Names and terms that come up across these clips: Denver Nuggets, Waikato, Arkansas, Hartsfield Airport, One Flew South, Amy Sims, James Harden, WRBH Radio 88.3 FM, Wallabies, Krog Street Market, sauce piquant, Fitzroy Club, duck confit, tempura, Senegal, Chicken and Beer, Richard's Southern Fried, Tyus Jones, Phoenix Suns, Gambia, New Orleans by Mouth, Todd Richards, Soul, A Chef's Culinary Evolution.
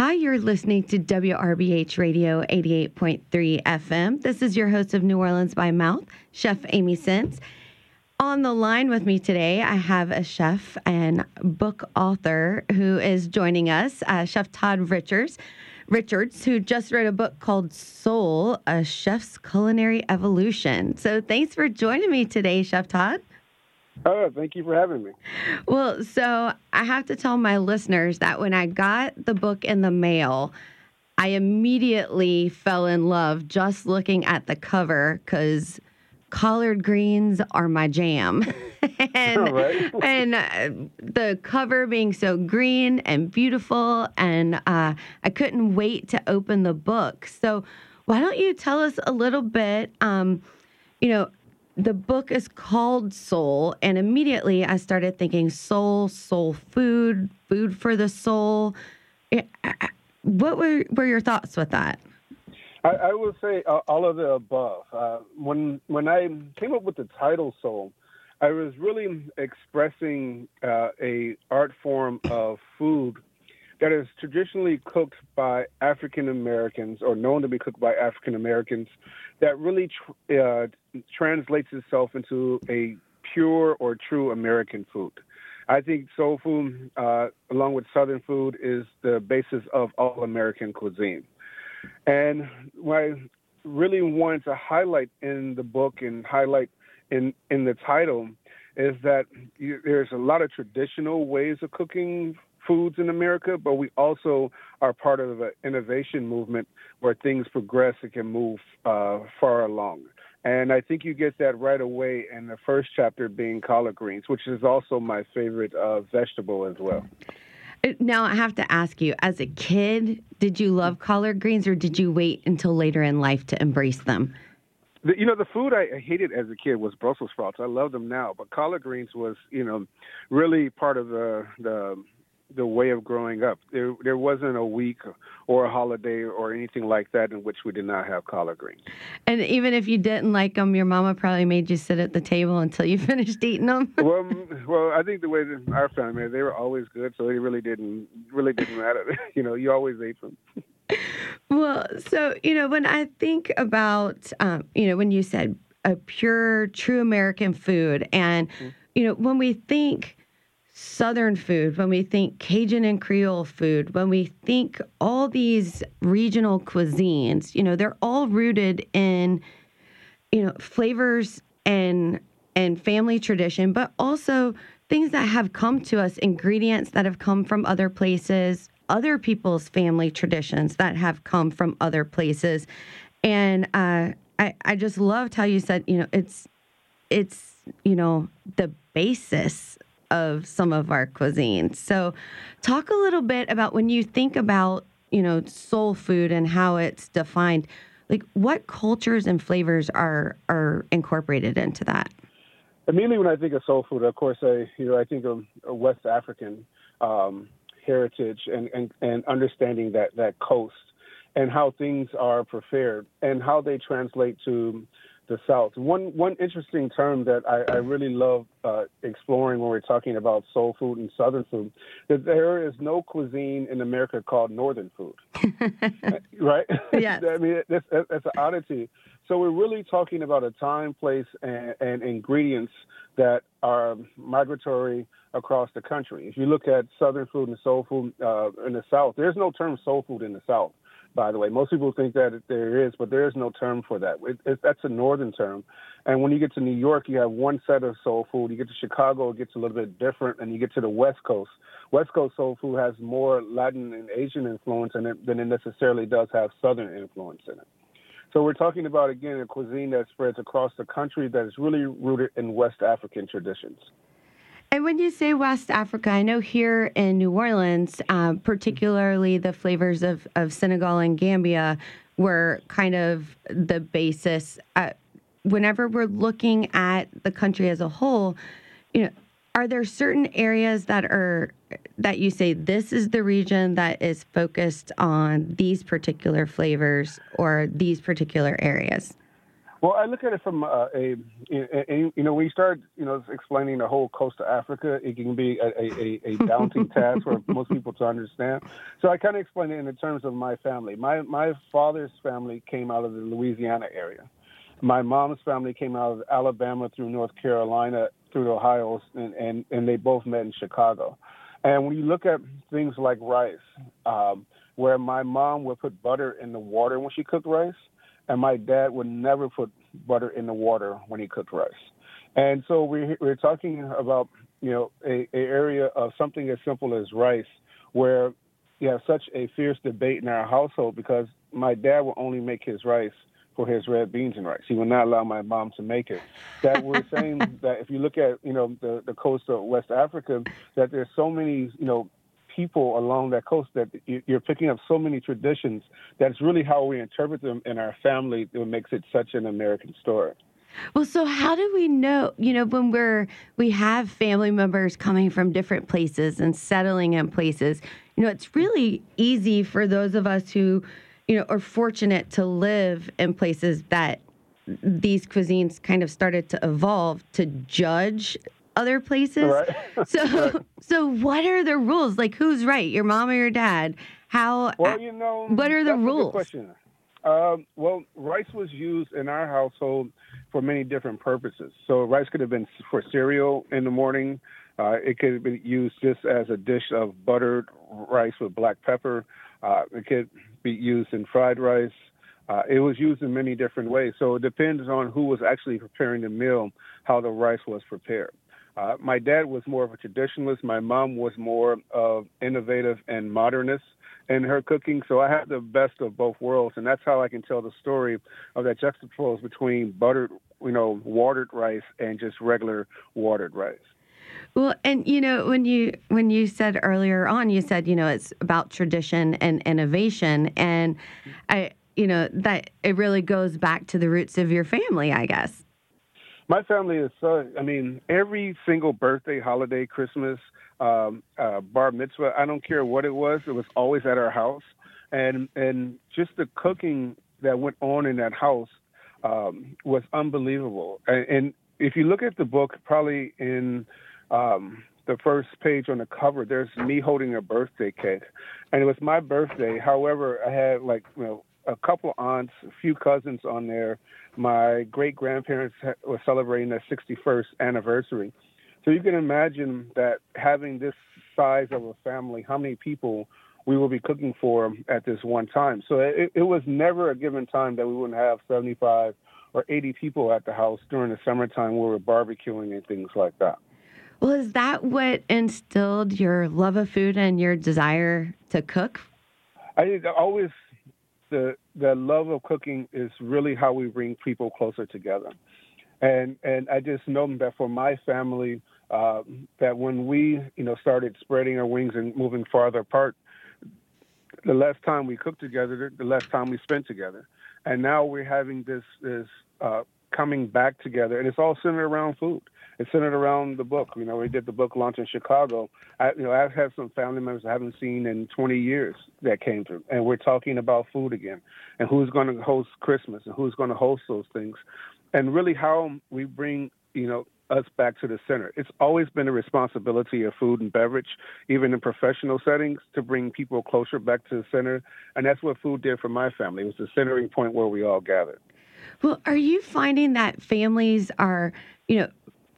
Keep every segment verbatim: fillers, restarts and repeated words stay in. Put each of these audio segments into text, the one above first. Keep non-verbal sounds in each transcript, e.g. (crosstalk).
Hi, you're listening to W R B H Radio eighty-eight point three F M. This is your host of New Orleans by Mouth, Chef Amy Sims. On the line with me today, I have a chef and book author who is joining us, uh, Chef Todd Richards, Richards, who just wrote a book called Soul, A Chef's Culinary Evolution. So thanks for joining me today, Chef Todd. Oh, thank you for having me. Well, so I have to tell my listeners that when I got the book in the mail, I immediately fell in love just looking at the cover because collard greens are my jam. and, All right. (laughs) and the cover being so green and beautiful, and uh, I couldn't wait to open the book. So why don't you tell us a little bit, um, you know, the book is called Soul, and immediately I started thinking soul, soul food, food for the soul. What were, were your thoughts with that? I, I will say uh, all of the above. Uh, when when I came up with the title Soul, I was really expressing uh, a art form of food that is traditionally cooked by African Americans or known to be cooked by African Americans that really tr- uh, translates itself into a pure or true American food. I think soul food, uh, along with Southern food, is the basis of all American cuisine. And what I really wanted to highlight in the book and highlight in, in the title is that you, there's a lot of traditional ways of cooking foods in America, but we also are part of an innovation movement where things progress and can move uh, far along. And I think you get that right away in the first chapter being collard greens, which is also my favorite uh, vegetable as well. Now, I have to ask you, as a kid, did you love collard greens or did you wait until later in life to embrace them? The, you know, the food I hated as a kid was Brussels sprouts. I love them now, but collard greens was, you know, really part of the the the way of growing up. There there wasn't a week or a holiday or anything like that in which we did not have collard greens. And even if you didn't like them, your mama probably made you sit at the table until you finished eating them. well, well, I think the way that our family, they were always good, so it really didn't really didn't matter. You know, you always ate them. Well, so, you know, when I think about, um, you know, when you said a pure, true American food, and, mm-hmm. you know, when we think Southern food, when we think Cajun and Creole food, when we think all these regional cuisines, you know, they're all rooted in, you know, flavors and and family tradition, but also things that have come to us, ingredients that have come from other places, other people's family traditions that have come from other places. And uh, I, I just loved how you said, you know, it's, it's, you know, the basis of some of our cuisines. So talk a little bit about when you think about, you know, soul food and how it's defined, like what cultures and flavors are are incorporated into that? Immediately when I think of soul food, of course, I, you know, I think of West African um, heritage and, and, and understanding that, that coast and how things are prepared and how they translate to the South. One one interesting term that I, I really love uh, exploring when we're talking about soul food and Southern food, that there is no cuisine in America called Northern food, right? Yes. I mean, that's, that's an oddity. So we're really talking about a time, place, and, and ingredients that are migratory across the country. If you look at Southern food and soul food uh, in the South, there's no term soul food in the South. By the way, most people think that there is, but there is no term for that. It, it, that's a northern term. And when you get to New York, you have one set of soul food. You get to Chicago, it gets a little bit different. And you get to the West Coast. West Coast soul food has more Latin and Asian influence in it than it necessarily does have Southern influence in it. So we're talking about, again, a cuisine that spreads across the country that is really rooted in West African traditions. And when you say West Africa, I know here in New Orleans, um, particularly the flavors of, of Senegal and Gambia were kind of the basis. Uh, whenever we're looking at the country as a whole, you know, are there certain areas that are that you say this is the region that is focused on these particular flavors or these particular areas? Well, I look at it from uh, a, a, a, you know, when you start, you know, explaining the whole coast of Africa, it can be a, a, a daunting task for most people to understand. So I kind of explain it in the terms of my family. My my father's family came out of the Louisiana area. My mom's family came out of Alabama through North Carolina, through Ohio, and, and, and they both met in Chicago. And when you look at things like rice, um, where my mom would put butter in the water when she cooked rice, and my dad would never put butter in the water when he cooked rice. And so we, we're talking about, you know, a, a area of something as simple as rice, where you have such a fierce debate in our household because my dad will only make his rice for his red beans and rice. He would not allow my mom to make it. That we're saying that if you look at, you know, the, the coast of West Africa, that there's so many, you know, people along that coast that you're picking up so many traditions. That's really how we interpret them in our family. That makes it such an American story. Well, so how do we know, you know, when we're, we have family members coming from different places and settling in places, you know, it's really easy for those of us who, you know, are fortunate to live in places that these cuisines kind of started to evolve to judge other places. Right. So, right. So what are the rules? Like, who's right, your mom or your dad? How? Well, you know, what are the rules? That's a good question. Um, well, rice was used in our household for many different purposes. So, rice could have been for cereal in the morning. Uh, it could have been used just as a dish of buttered rice with black pepper. Uh, it could be used in fried rice. Uh, it was used in many different ways. So, it depends on who was actually preparing the meal, how the rice was prepared. Uh, my dad was more of a traditionalist. My mom was more of innovative and modernist in her cooking. So I had the best of both worlds, and that's how I can tell the story of that juxtapose between buttered, you know, watered rice and just regular watered rice. Well, and you know, when you when you said earlier on, you said, you know, it's about tradition and innovation, and I, you know, that it really goes back to the roots of your family, I guess. My family is, uh, I mean, every single birthday, holiday, Christmas, um, uh, bar mitzvah, I don't care what it was, it was always at our house. And and just the cooking that went on in that house um, was unbelievable. And, and if you look at the book, probably in um, the first page on the cover, there's me holding a birthday cake. And it was my birthday. However, I had like, you know, a couple aunts, a few cousins on there. My great-grandparents were celebrating their sixty-first anniversary. So you can imagine that having this size of a family, how many people we will be cooking for at this one time. So it, it was never a given time that we wouldn't have seventy-five or eighty people at the house during the summertime where we were barbecuing and things like that. Well, is that what instilled your love of food and your desire to cook? I always... The, the love of cooking is really how we bring people closer together. And and I just know that for my family, uh, that when we, you know, started spreading our wings and moving farther apart, the less time we cooked together, the less time we spent together. And now we're having this, this uh, coming back together, and it's all centered around food. It's centered around the book. You know, we did the book launch in Chicago. I, you know, I've had some family members I haven't seen in twenty years that came through, and we're talking about food again, and who's going to host Christmas, and who's going to host those things, and really how we bring, you know, us back to the center. It's always been a responsibility of food and beverage, even in professional settings, to bring people closer back to the center, and that's what food did for my family. It was the centering point where we all gathered. Well, are you finding that families are, you know,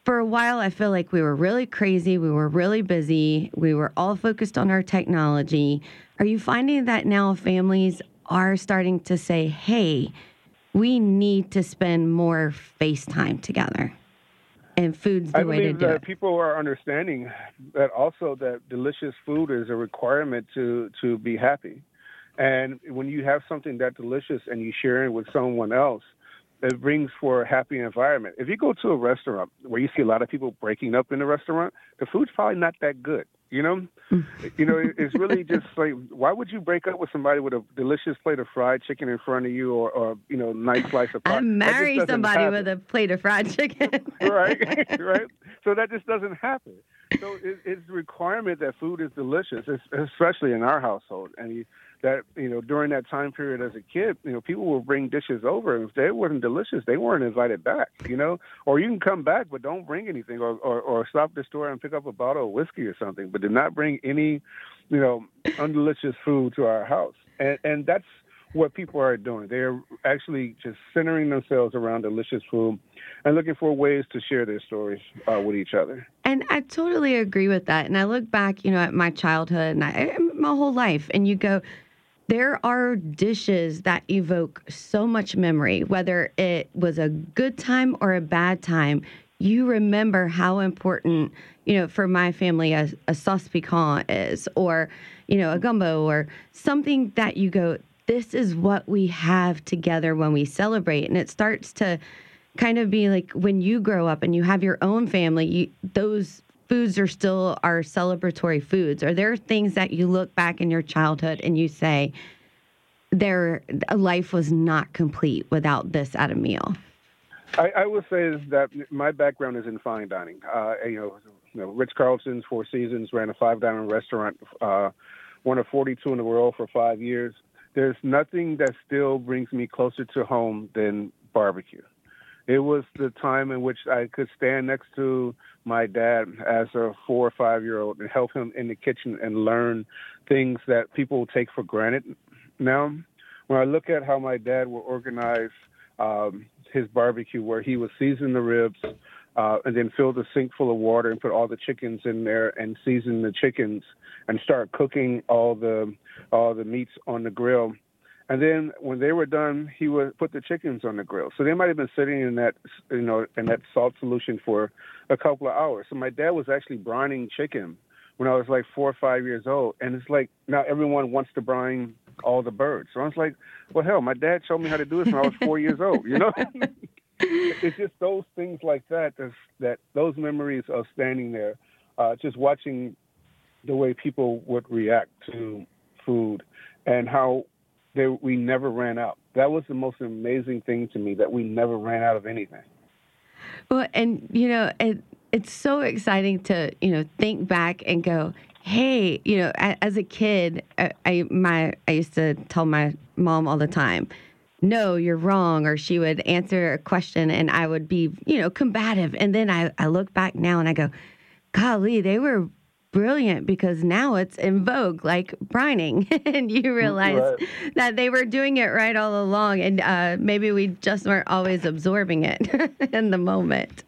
for a while, I feel like we were really crazy. We were really busy. We were all focused on our technology. Are you finding that now families are starting to say, hey, we need to spend more face time together? And food's the I way to do that it. People are understanding that also that delicious food is a requirement to, to be happy. And when you have something that delicious and you share it with someone else, it brings for a happy environment. If you go to a restaurant where you see a lot of people breaking up in the restaurant, the food's probably not that good, you know? You know, it's really just like, why would you break up with somebody with a delicious plate of fried chicken in front of you or, or you know, nice slice of pie? I marry somebody with a plate of fried chicken. Right, right. So that just doesn't happen. So it, it's a requirement that food is delicious, especially in our household. And you, that, you know, during that time period as a kid, you know, people will bring dishes over, and if they weren't delicious, they weren't invited back, you know. Or you can come back, but don't bring anything, or, or, or stop at the store and pick up a bottle of whiskey or something, but do not bring any, you know, undelicious food to our house. And, and that's what people are doing. They're actually just centering themselves around delicious food and looking for ways to share their stories uh, with each other. And I totally agree with that. And I look back, you know, at my childhood and I, my whole life, and you go, there are dishes that evoke so much memory, whether it was a good time or a bad time. You remember how important, you know, for my family, a, a sauce piquant is, or, you know, a gumbo, or something that you go, this is what we have together when we celebrate. And it starts to kind of be like when you grow up and you have your own family, you, those foods are still our celebratory foods. Are there things that you look back in your childhood and you say, there, life was not complete without this at a meal? I, I will say that my background is in fine dining. Uh, you know, you know Ritz-Carlton's, Four Seasons, ran a five-diamond restaurant, uh, one of forty-two in the world for five years. There's nothing that still brings me closer to home than barbecue. It was the time in which I could stand next to my dad as a four or five-year-old and help him in the kitchen and learn things that people take for granted now. When I look at how my dad would organize um, his barbecue, where he would season the ribs uh, and then fill the sink full of water and put all the chickens in there and season the chickens and start cooking all the all the meats on the grill. And then when they were done, he would put the chickens on the grill. So they might have been sitting in that, you know, in that salt solution for a couple of hours. So my dad was actually brining chicken when I was like four or five years old. And it's like, now everyone wants to brine all the birds. So I was like, well, hell, my dad showed me how to do this when I was four years old, you know? It's just those things like that, that those memories of standing there, uh, just watching the way people would react to food and how they, we never ran out. That was the most amazing thing to me, that we never ran out of anything. Well, and, you know, it, it's so exciting to, you know, think back and go, hey, you know, as a kid, I, I my I used to tell my mom all the time, no, you're wrong. Or she would answer a question and I would be, you know, combative. And then I, I look back now and I go, golly, they were brilliant, because now it's in vogue, like brining, and you realize right. that they were doing it right all along, and uh, maybe we just weren't always absorbing it in the moment.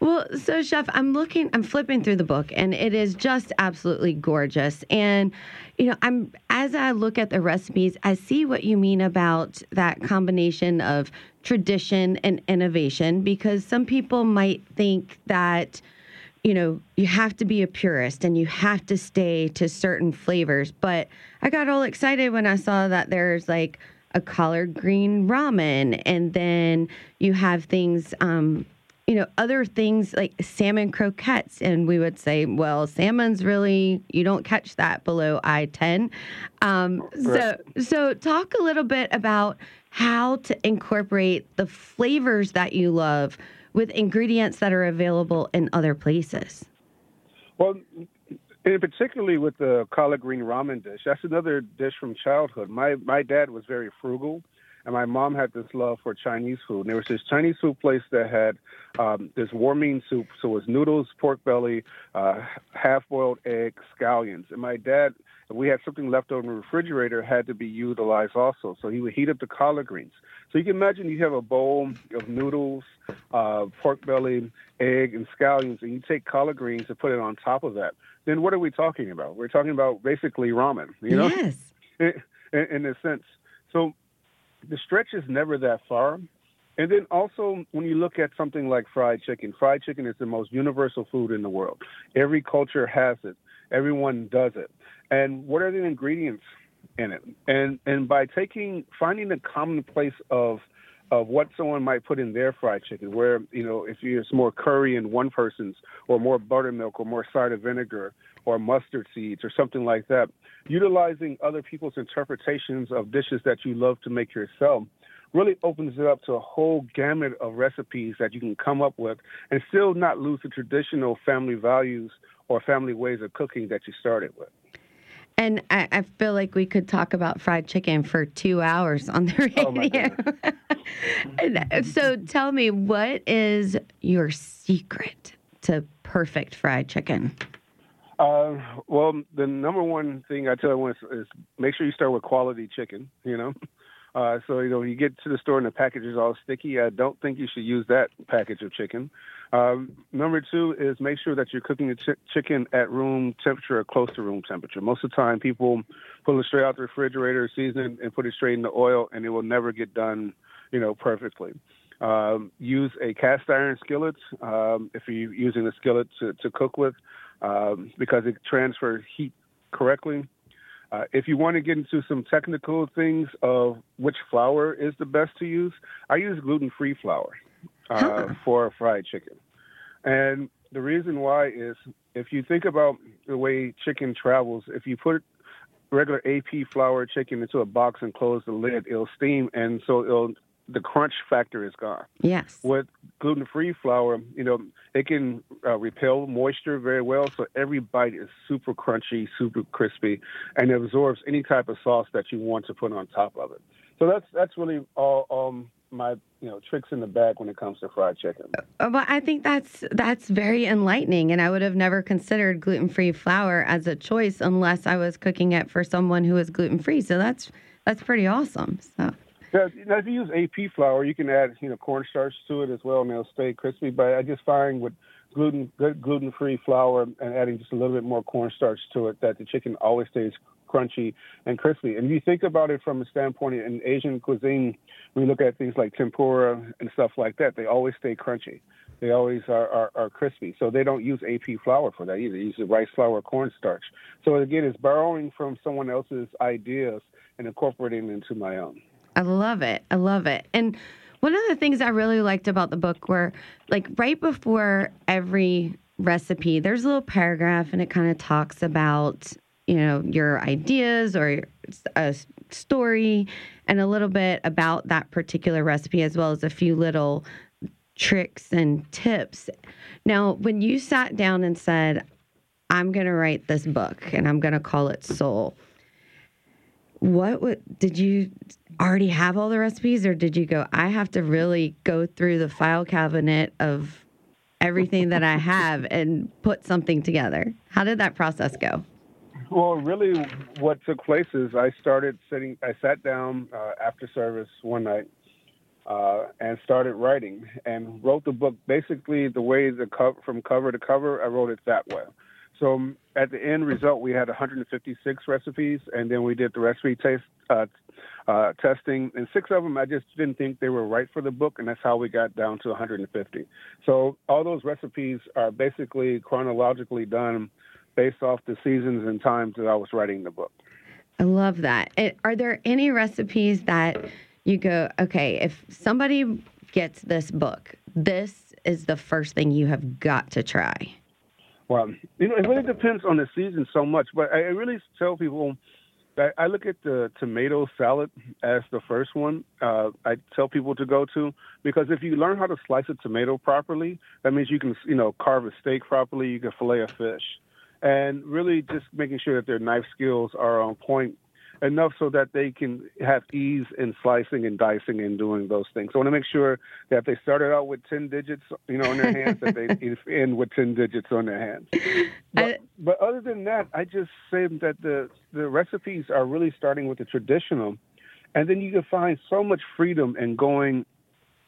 Well, so Chef, I'm looking, I'm flipping through the book, and it is just absolutely gorgeous. And, you know, I'm, as I look at the recipes, I see what you mean about that combination of tradition and innovation, because some people might think that, you know, you have to be a purist and you have to stay to certain flavors. But I got all excited when I saw that there's like a collard green ramen, and then you have things, um, you know, other things like salmon croquettes. And we would say, well, salmon's really, you don't catch that below I ten. Um, so, so talk a little bit about how to incorporate the flavors that you love with ingredients that are available in other places. Well, and particularly with the collard green ramen dish, that's another dish from childhood. My my dad was very frugal, and my mom had this love for Chinese food. And there was this Chinese food place that had um, this warming soup. So it was noodles, pork belly, uh, half-boiled egg, scallions. And my dad, if we had something left over in the refrigerator, had to be utilized also. So he would heat up the collard greens. So you can imagine you have a bowl of noodles, uh, pork belly, egg, and scallions, and you take collard greens and put it on top of that. Then what are we talking about? We're talking about basically ramen, you know? Yes. In, in a sense. So the stretch is never that far. And then also, when you look at something like fried chicken, fried chicken is the most universal food in the world. Every culture has it. Everyone does it. And what are the ingredients in it? And and by taking, finding the commonplace of of what someone might put in their fried chicken, where, you know, if it's more curry in one person's, or more buttermilk, or more cider vinegar, or mustard seeds, or something like that, utilizing other people's interpretations of dishes that you love to make yourself really opens it up to a whole gamut of recipes that you can come up with and still not lose the traditional family values or family ways of cooking that you started with. And I, I feel like we could talk about fried chicken for two hours on the radio. Oh my goodness. So tell me, what is your secret to perfect fried chicken? Uh, well, the number one thing I tell everyone is, is make sure you start with quality chicken, you know. Uh, so, you know, you get to the store and the package is all sticky. I don't think you should use that package of chicken. Um, number two is make sure that you're cooking the ch- chicken at room temperature or close to room temperature. Most of the time people pull it straight out the refrigerator, season it, and put it straight in the oil, and it will never get done, you know, perfectly. Um, use a cast iron skillet um, if you're using a skillet to, to cook with. Um, because it transfers heat correctly. Uh, if you want to get into some technical things of which flour is the best to use, I use gluten-free flour uh, huh. for fried chicken. And the reason why is if you think about the way chicken travels, if you put regular A P flour chicken into a box and close the lid, it'll steam, and so it'll the crunch factor is gone. Yes. With gluten-free flour, you know, it can uh, repel moisture very well, so every bite is super crunchy, super crispy, and it absorbs any type of sauce that you want to put on top of it. So that's that's really all um, my you know tricks in the bag when it comes to fried chicken. Well, uh, I think that's that's very enlightening, and I would have never considered gluten-free flour as a choice unless I was cooking it for someone who is gluten-free. So that's that's pretty awesome. So. Now, if you use A P flour, you can add, you know, cornstarch to it as well, and it'll stay crispy. But I just find with gluten, good gluten-free flour and adding just a little bit more cornstarch to it, that the chicken always stays crunchy and crispy. And you think about it from a standpoint in Asian cuisine, we look at things like tempura and stuff like that. They always stay crunchy. They always are, are, are crispy. So they don't use A P flour for that either. They use the rice flour or cornstarch. So again, it's borrowing from someone else's ideas and incorporating them into my own. I love it. I love it. And one of the things I really liked about the book were, like, right before every recipe, there's a little paragraph, and it kind of talks about, you know, your ideas or a story and a little bit about that particular recipe, as well as a few little tricks and tips. Now, when you sat down and said, I'm going to write this book, and I'm going to call it Soul, what would, did you already have all the recipes, or did you go, I have to really go through the file cabinet of everything that I have and put something together? How did that process go? Well, really what took place is I started sitting, I sat down uh, after service one night uh, and started writing and wrote the book. Basically the way the co- from cover to cover, I wrote it that way. So at the end result, we had one hundred fifty-six recipes, and then we did the recipe taste, uh, uh, testing. And six of them, I just didn't think they were right for the book, and that's how we got down to one hundred fifty. So all those recipes are basically chronologically done based off the seasons and times that I was writing the book. I love that. And are there any recipes that you go, okay, if somebody gets this book, this is the first thing you have got to try? Well, you know, it really depends on the season so much, but I really tell people that I look at the tomato salad as the first one uh, I tell people to go to, because if you learn how to slice a tomato properly, that means you can, you know, carve a steak properly, you can fillet a fish, and really just making sure that their knife skills are on point enough so that they can have ease in slicing and dicing and doing those things. So I want to make sure that if they started out with ten digits, you know, on their hands, that they end with ten digits on their hands. But, I, but other than that, I just say that the, the recipes are really starting with the traditional, and then you can find so much freedom in going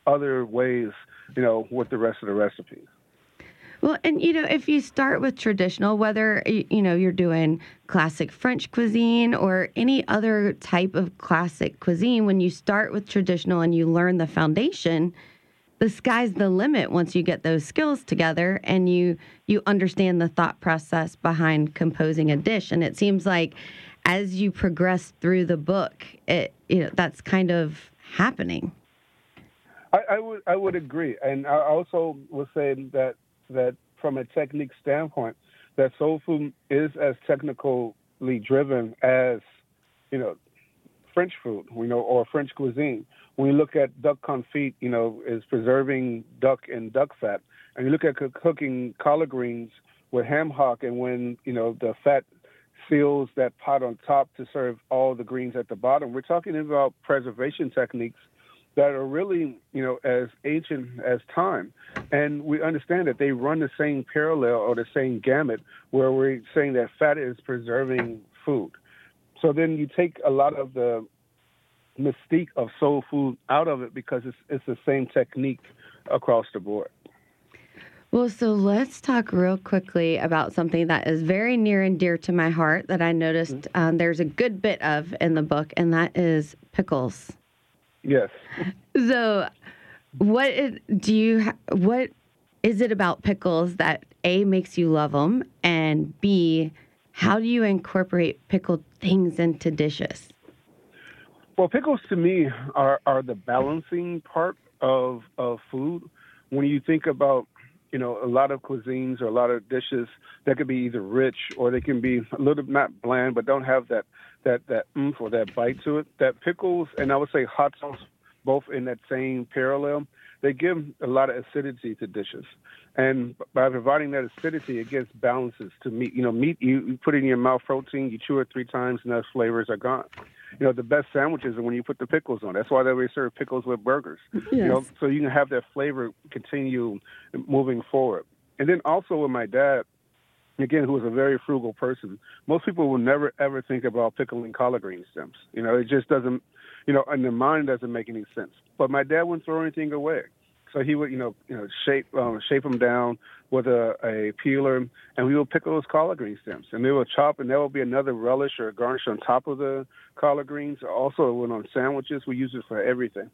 other ways, you know, with the rest of the recipes. Well, and, you know, if you start with traditional, whether, you know, you're doing classic French cuisine or any other type of classic cuisine, when you start with traditional and you learn the foundation, the sky's the limit once you get those skills together and you you understand the thought process behind composing a dish. And it seems like as you progress through the book, it you know, that's kind of happening. I, I would I would agree. And I also would say that that from a technique standpoint, that soul food is as technically driven as, you know, French food, we know, or French cuisine. When you look at duck confit, you know, is preserving duck and duck fat. And you look at cooking collard greens with ham hock, and when, you know, the fat seals that pot on top to serve all the greens at the bottom, we're talking about preservation techniques that are really, you know, as ancient as time. And we understand that they run the same parallel or the same gamut where we're saying that fat is preserving food. So then you take a lot of the mystique of soul food out of it because it's, it's the same technique across the board. Well, so let's talk real quickly about something that is very near and dear to my heart that I noticed mm-hmm. um, there's a good bit of in the book, and that is pickles. Yes. So, what is, do you? What is it about pickles that A, makes you love them, and B, how do you incorporate pickled things into dishes? Well, pickles to me are, are the balancing part of of food. When you think about, you know, a lot of cuisines or a lot of dishes that could be either rich or they can be a little not bland, but don't have that. that that oomph or that bite to it, that pickles, and I would say hot sauce, both in that same parallel, they give a lot of acidity to dishes. And by providing that acidity, it gives balances to meat. You know, meat, you, you put it in your mouth, protein, you chew it three times, and those flavors are gone. You know, the best sandwiches are when you put the pickles on. That's why they always serve pickles with burgers. Yes. You know, so you can have that flavor continue moving forward. And then also with my dad, again, who was a very frugal person, most people will never, ever think about pickling collard green stems. You know, it just doesn't, you know, in their mind doesn't make any sense. But my dad wouldn't throw anything away. So he would, you know, you know, shape um, shape them down with a, a peeler, and we would pickle those collard green stems. And they would chop, and there would be another relish or garnish on top of the collard greens. Also, when on sandwiches, we use it for everything.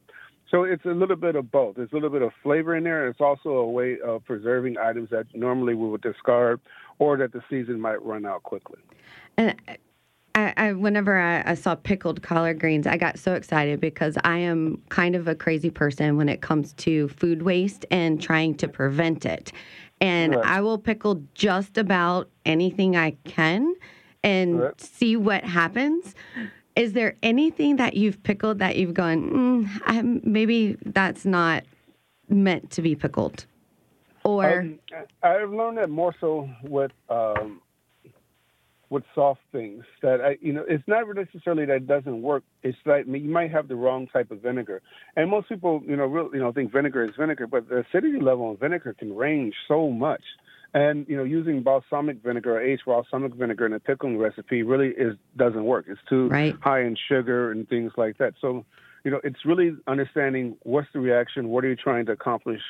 So it's a little bit of both. There's a little bit of flavor in there, and it's also a way of preserving items that normally we would discard or that the season might run out quickly. And I, I, whenever I, I saw pickled collard greens, I got so excited because I am kind of a crazy person when it comes to food waste and trying to prevent it. And right. I will pickle just about anything I can and right. see what happens. Is there anything that you've pickled that you've gone, mm, I, maybe that's not meant to be pickled? Or um, I've learned that more so with um, with soft things that I, you know, it's not necessarily that it doesn't work. It's like you might have the wrong type of vinegar, and most people, you know, really, you know, think vinegar is vinegar, but the acidity level on vinegar can range so much. And, you know, using balsamic vinegar or aged balsamic vinegar in a pickling recipe really is doesn't work. It's too right. high in sugar and things like that. So, you know, it's really understanding what's the reaction, what are you trying to accomplish,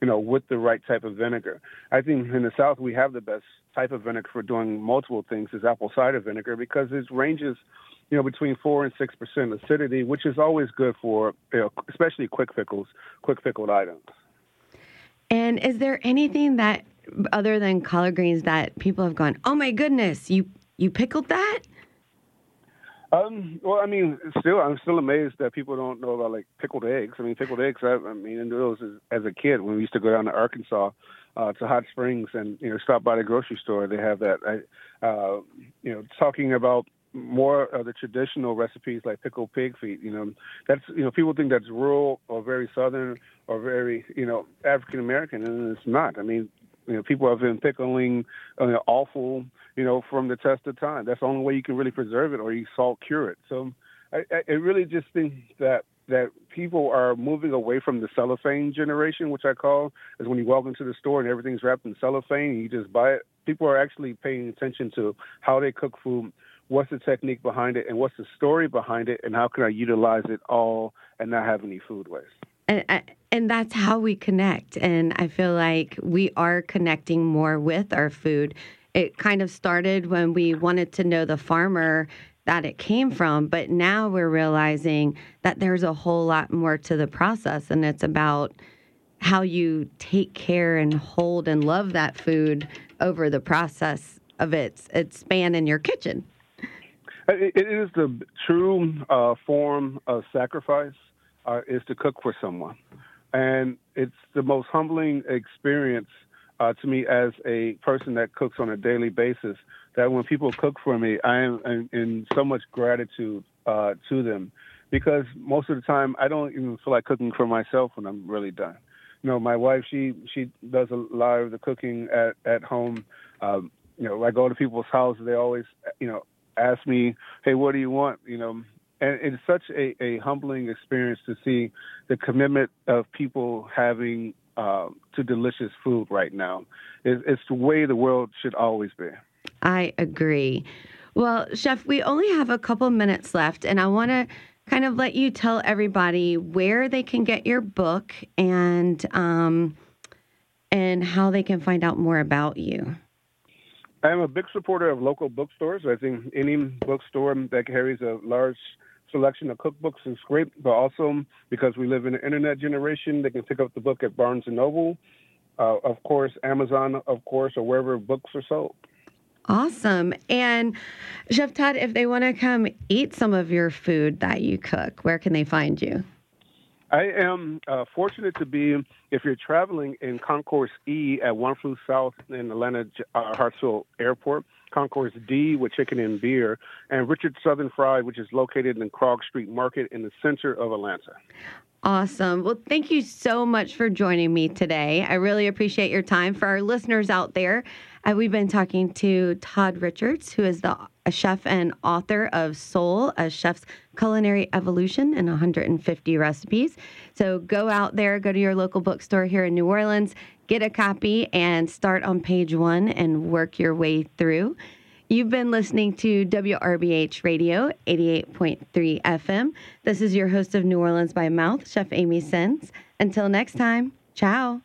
you know, with the right type of vinegar. I think in the South we have the best type of vinegar for doing multiple things is apple cider vinegar because it ranges, you know, between four and six percent acidity, which is always good for, you know, especially quick pickles, quick pickled items. And is there anything that other than collard greens that people have gone, oh my goodness, you you pickled that? Um, well, I mean, still, I'm still amazed that people don't know about, like, pickled eggs. I mean, pickled eggs, I, I mean, and those as, as a kid when we used to go down to Arkansas uh, to Hot Springs and, you know, stop by the grocery store, they have that. I, uh, you know, talking about more of the traditional recipes like pickled pig feet, you know, that's, you know, people think that's rural or very Southern or very, you know, African-American, and it's not. I mean, you know, people have been pickling uh, offal, you know, from the test of time. That's the only way you can really preserve it, or you salt cure it. So I, I really just think that that people are moving away from the cellophane generation, which I call is when you walk into the store and everything's wrapped in cellophane and you just buy it. People are actually paying attention to how they cook food, what's the technique behind it, and what's the story behind it, and how can I utilize it all and not have any food waste. And, and that's how we connect. And I feel like we are connecting more with our food. It kind of started when we wanted to know the farmer that it came from, but now we're realizing that there's a whole lot more to the process, and it's about how you take care and hold and love that food over the process of its, its span in your kitchen. It is the true uh, form of sacrifice. Uh, is to cook for someone. And it's the most humbling experience uh, to me as a person that cooks on a daily basis, that when people cook for me, I am in, in so much gratitude uh, to them, because most of the time I don't even feel like cooking for myself when I'm really done. You know, my wife, she she does a lot of the cooking at, at home. Um, you know, when I go to people's houses, they always, you know, ask me, hey, what do you want? You know, and it's such a, a humbling experience to see the commitment of people having uh, to delicious food right now. It, it's the way the world should always be. I agree. Well, Chef, we only have a couple minutes left, and I want to kind of let you tell everybody where they can get your book and um, and how they can find out more about you. I'm a big supporter of local bookstores. I think any bookstore that carries a large selection of cookbooks is great, but also because we live in an internet generation, they can pick up the book at Barnes and Noble, uh, of course, Amazon, of course, or wherever books are sold. Awesome. And Chef Todd, if they want to come eat some of your food that you cook, where can they find you? I am uh, fortunate to be, if you're traveling in Concourse E at One Flew South in Atlanta, uh, Hartsfield Airport, Concourse D with Chicken and Beer, and Richard's Southern Fried, which is located in Krog Street Market in the center of Atlanta. Awesome. Well, thank you so much for joining me today. I really appreciate your time. For our listeners out there, uh, we've been talking to Todd Richards, who is the a chef and author of Soul, A Chef's Culinary Evolution, and one hundred fifty recipes. So go out there, go to your local bookstore here in New Orleans, get a copy, and start on page one and work your way through. You've been listening to W R B H Radio eighty-eight point three F M. This is your host of New Orleans by Mouth, Chef Amy Sims. Until next time, ciao.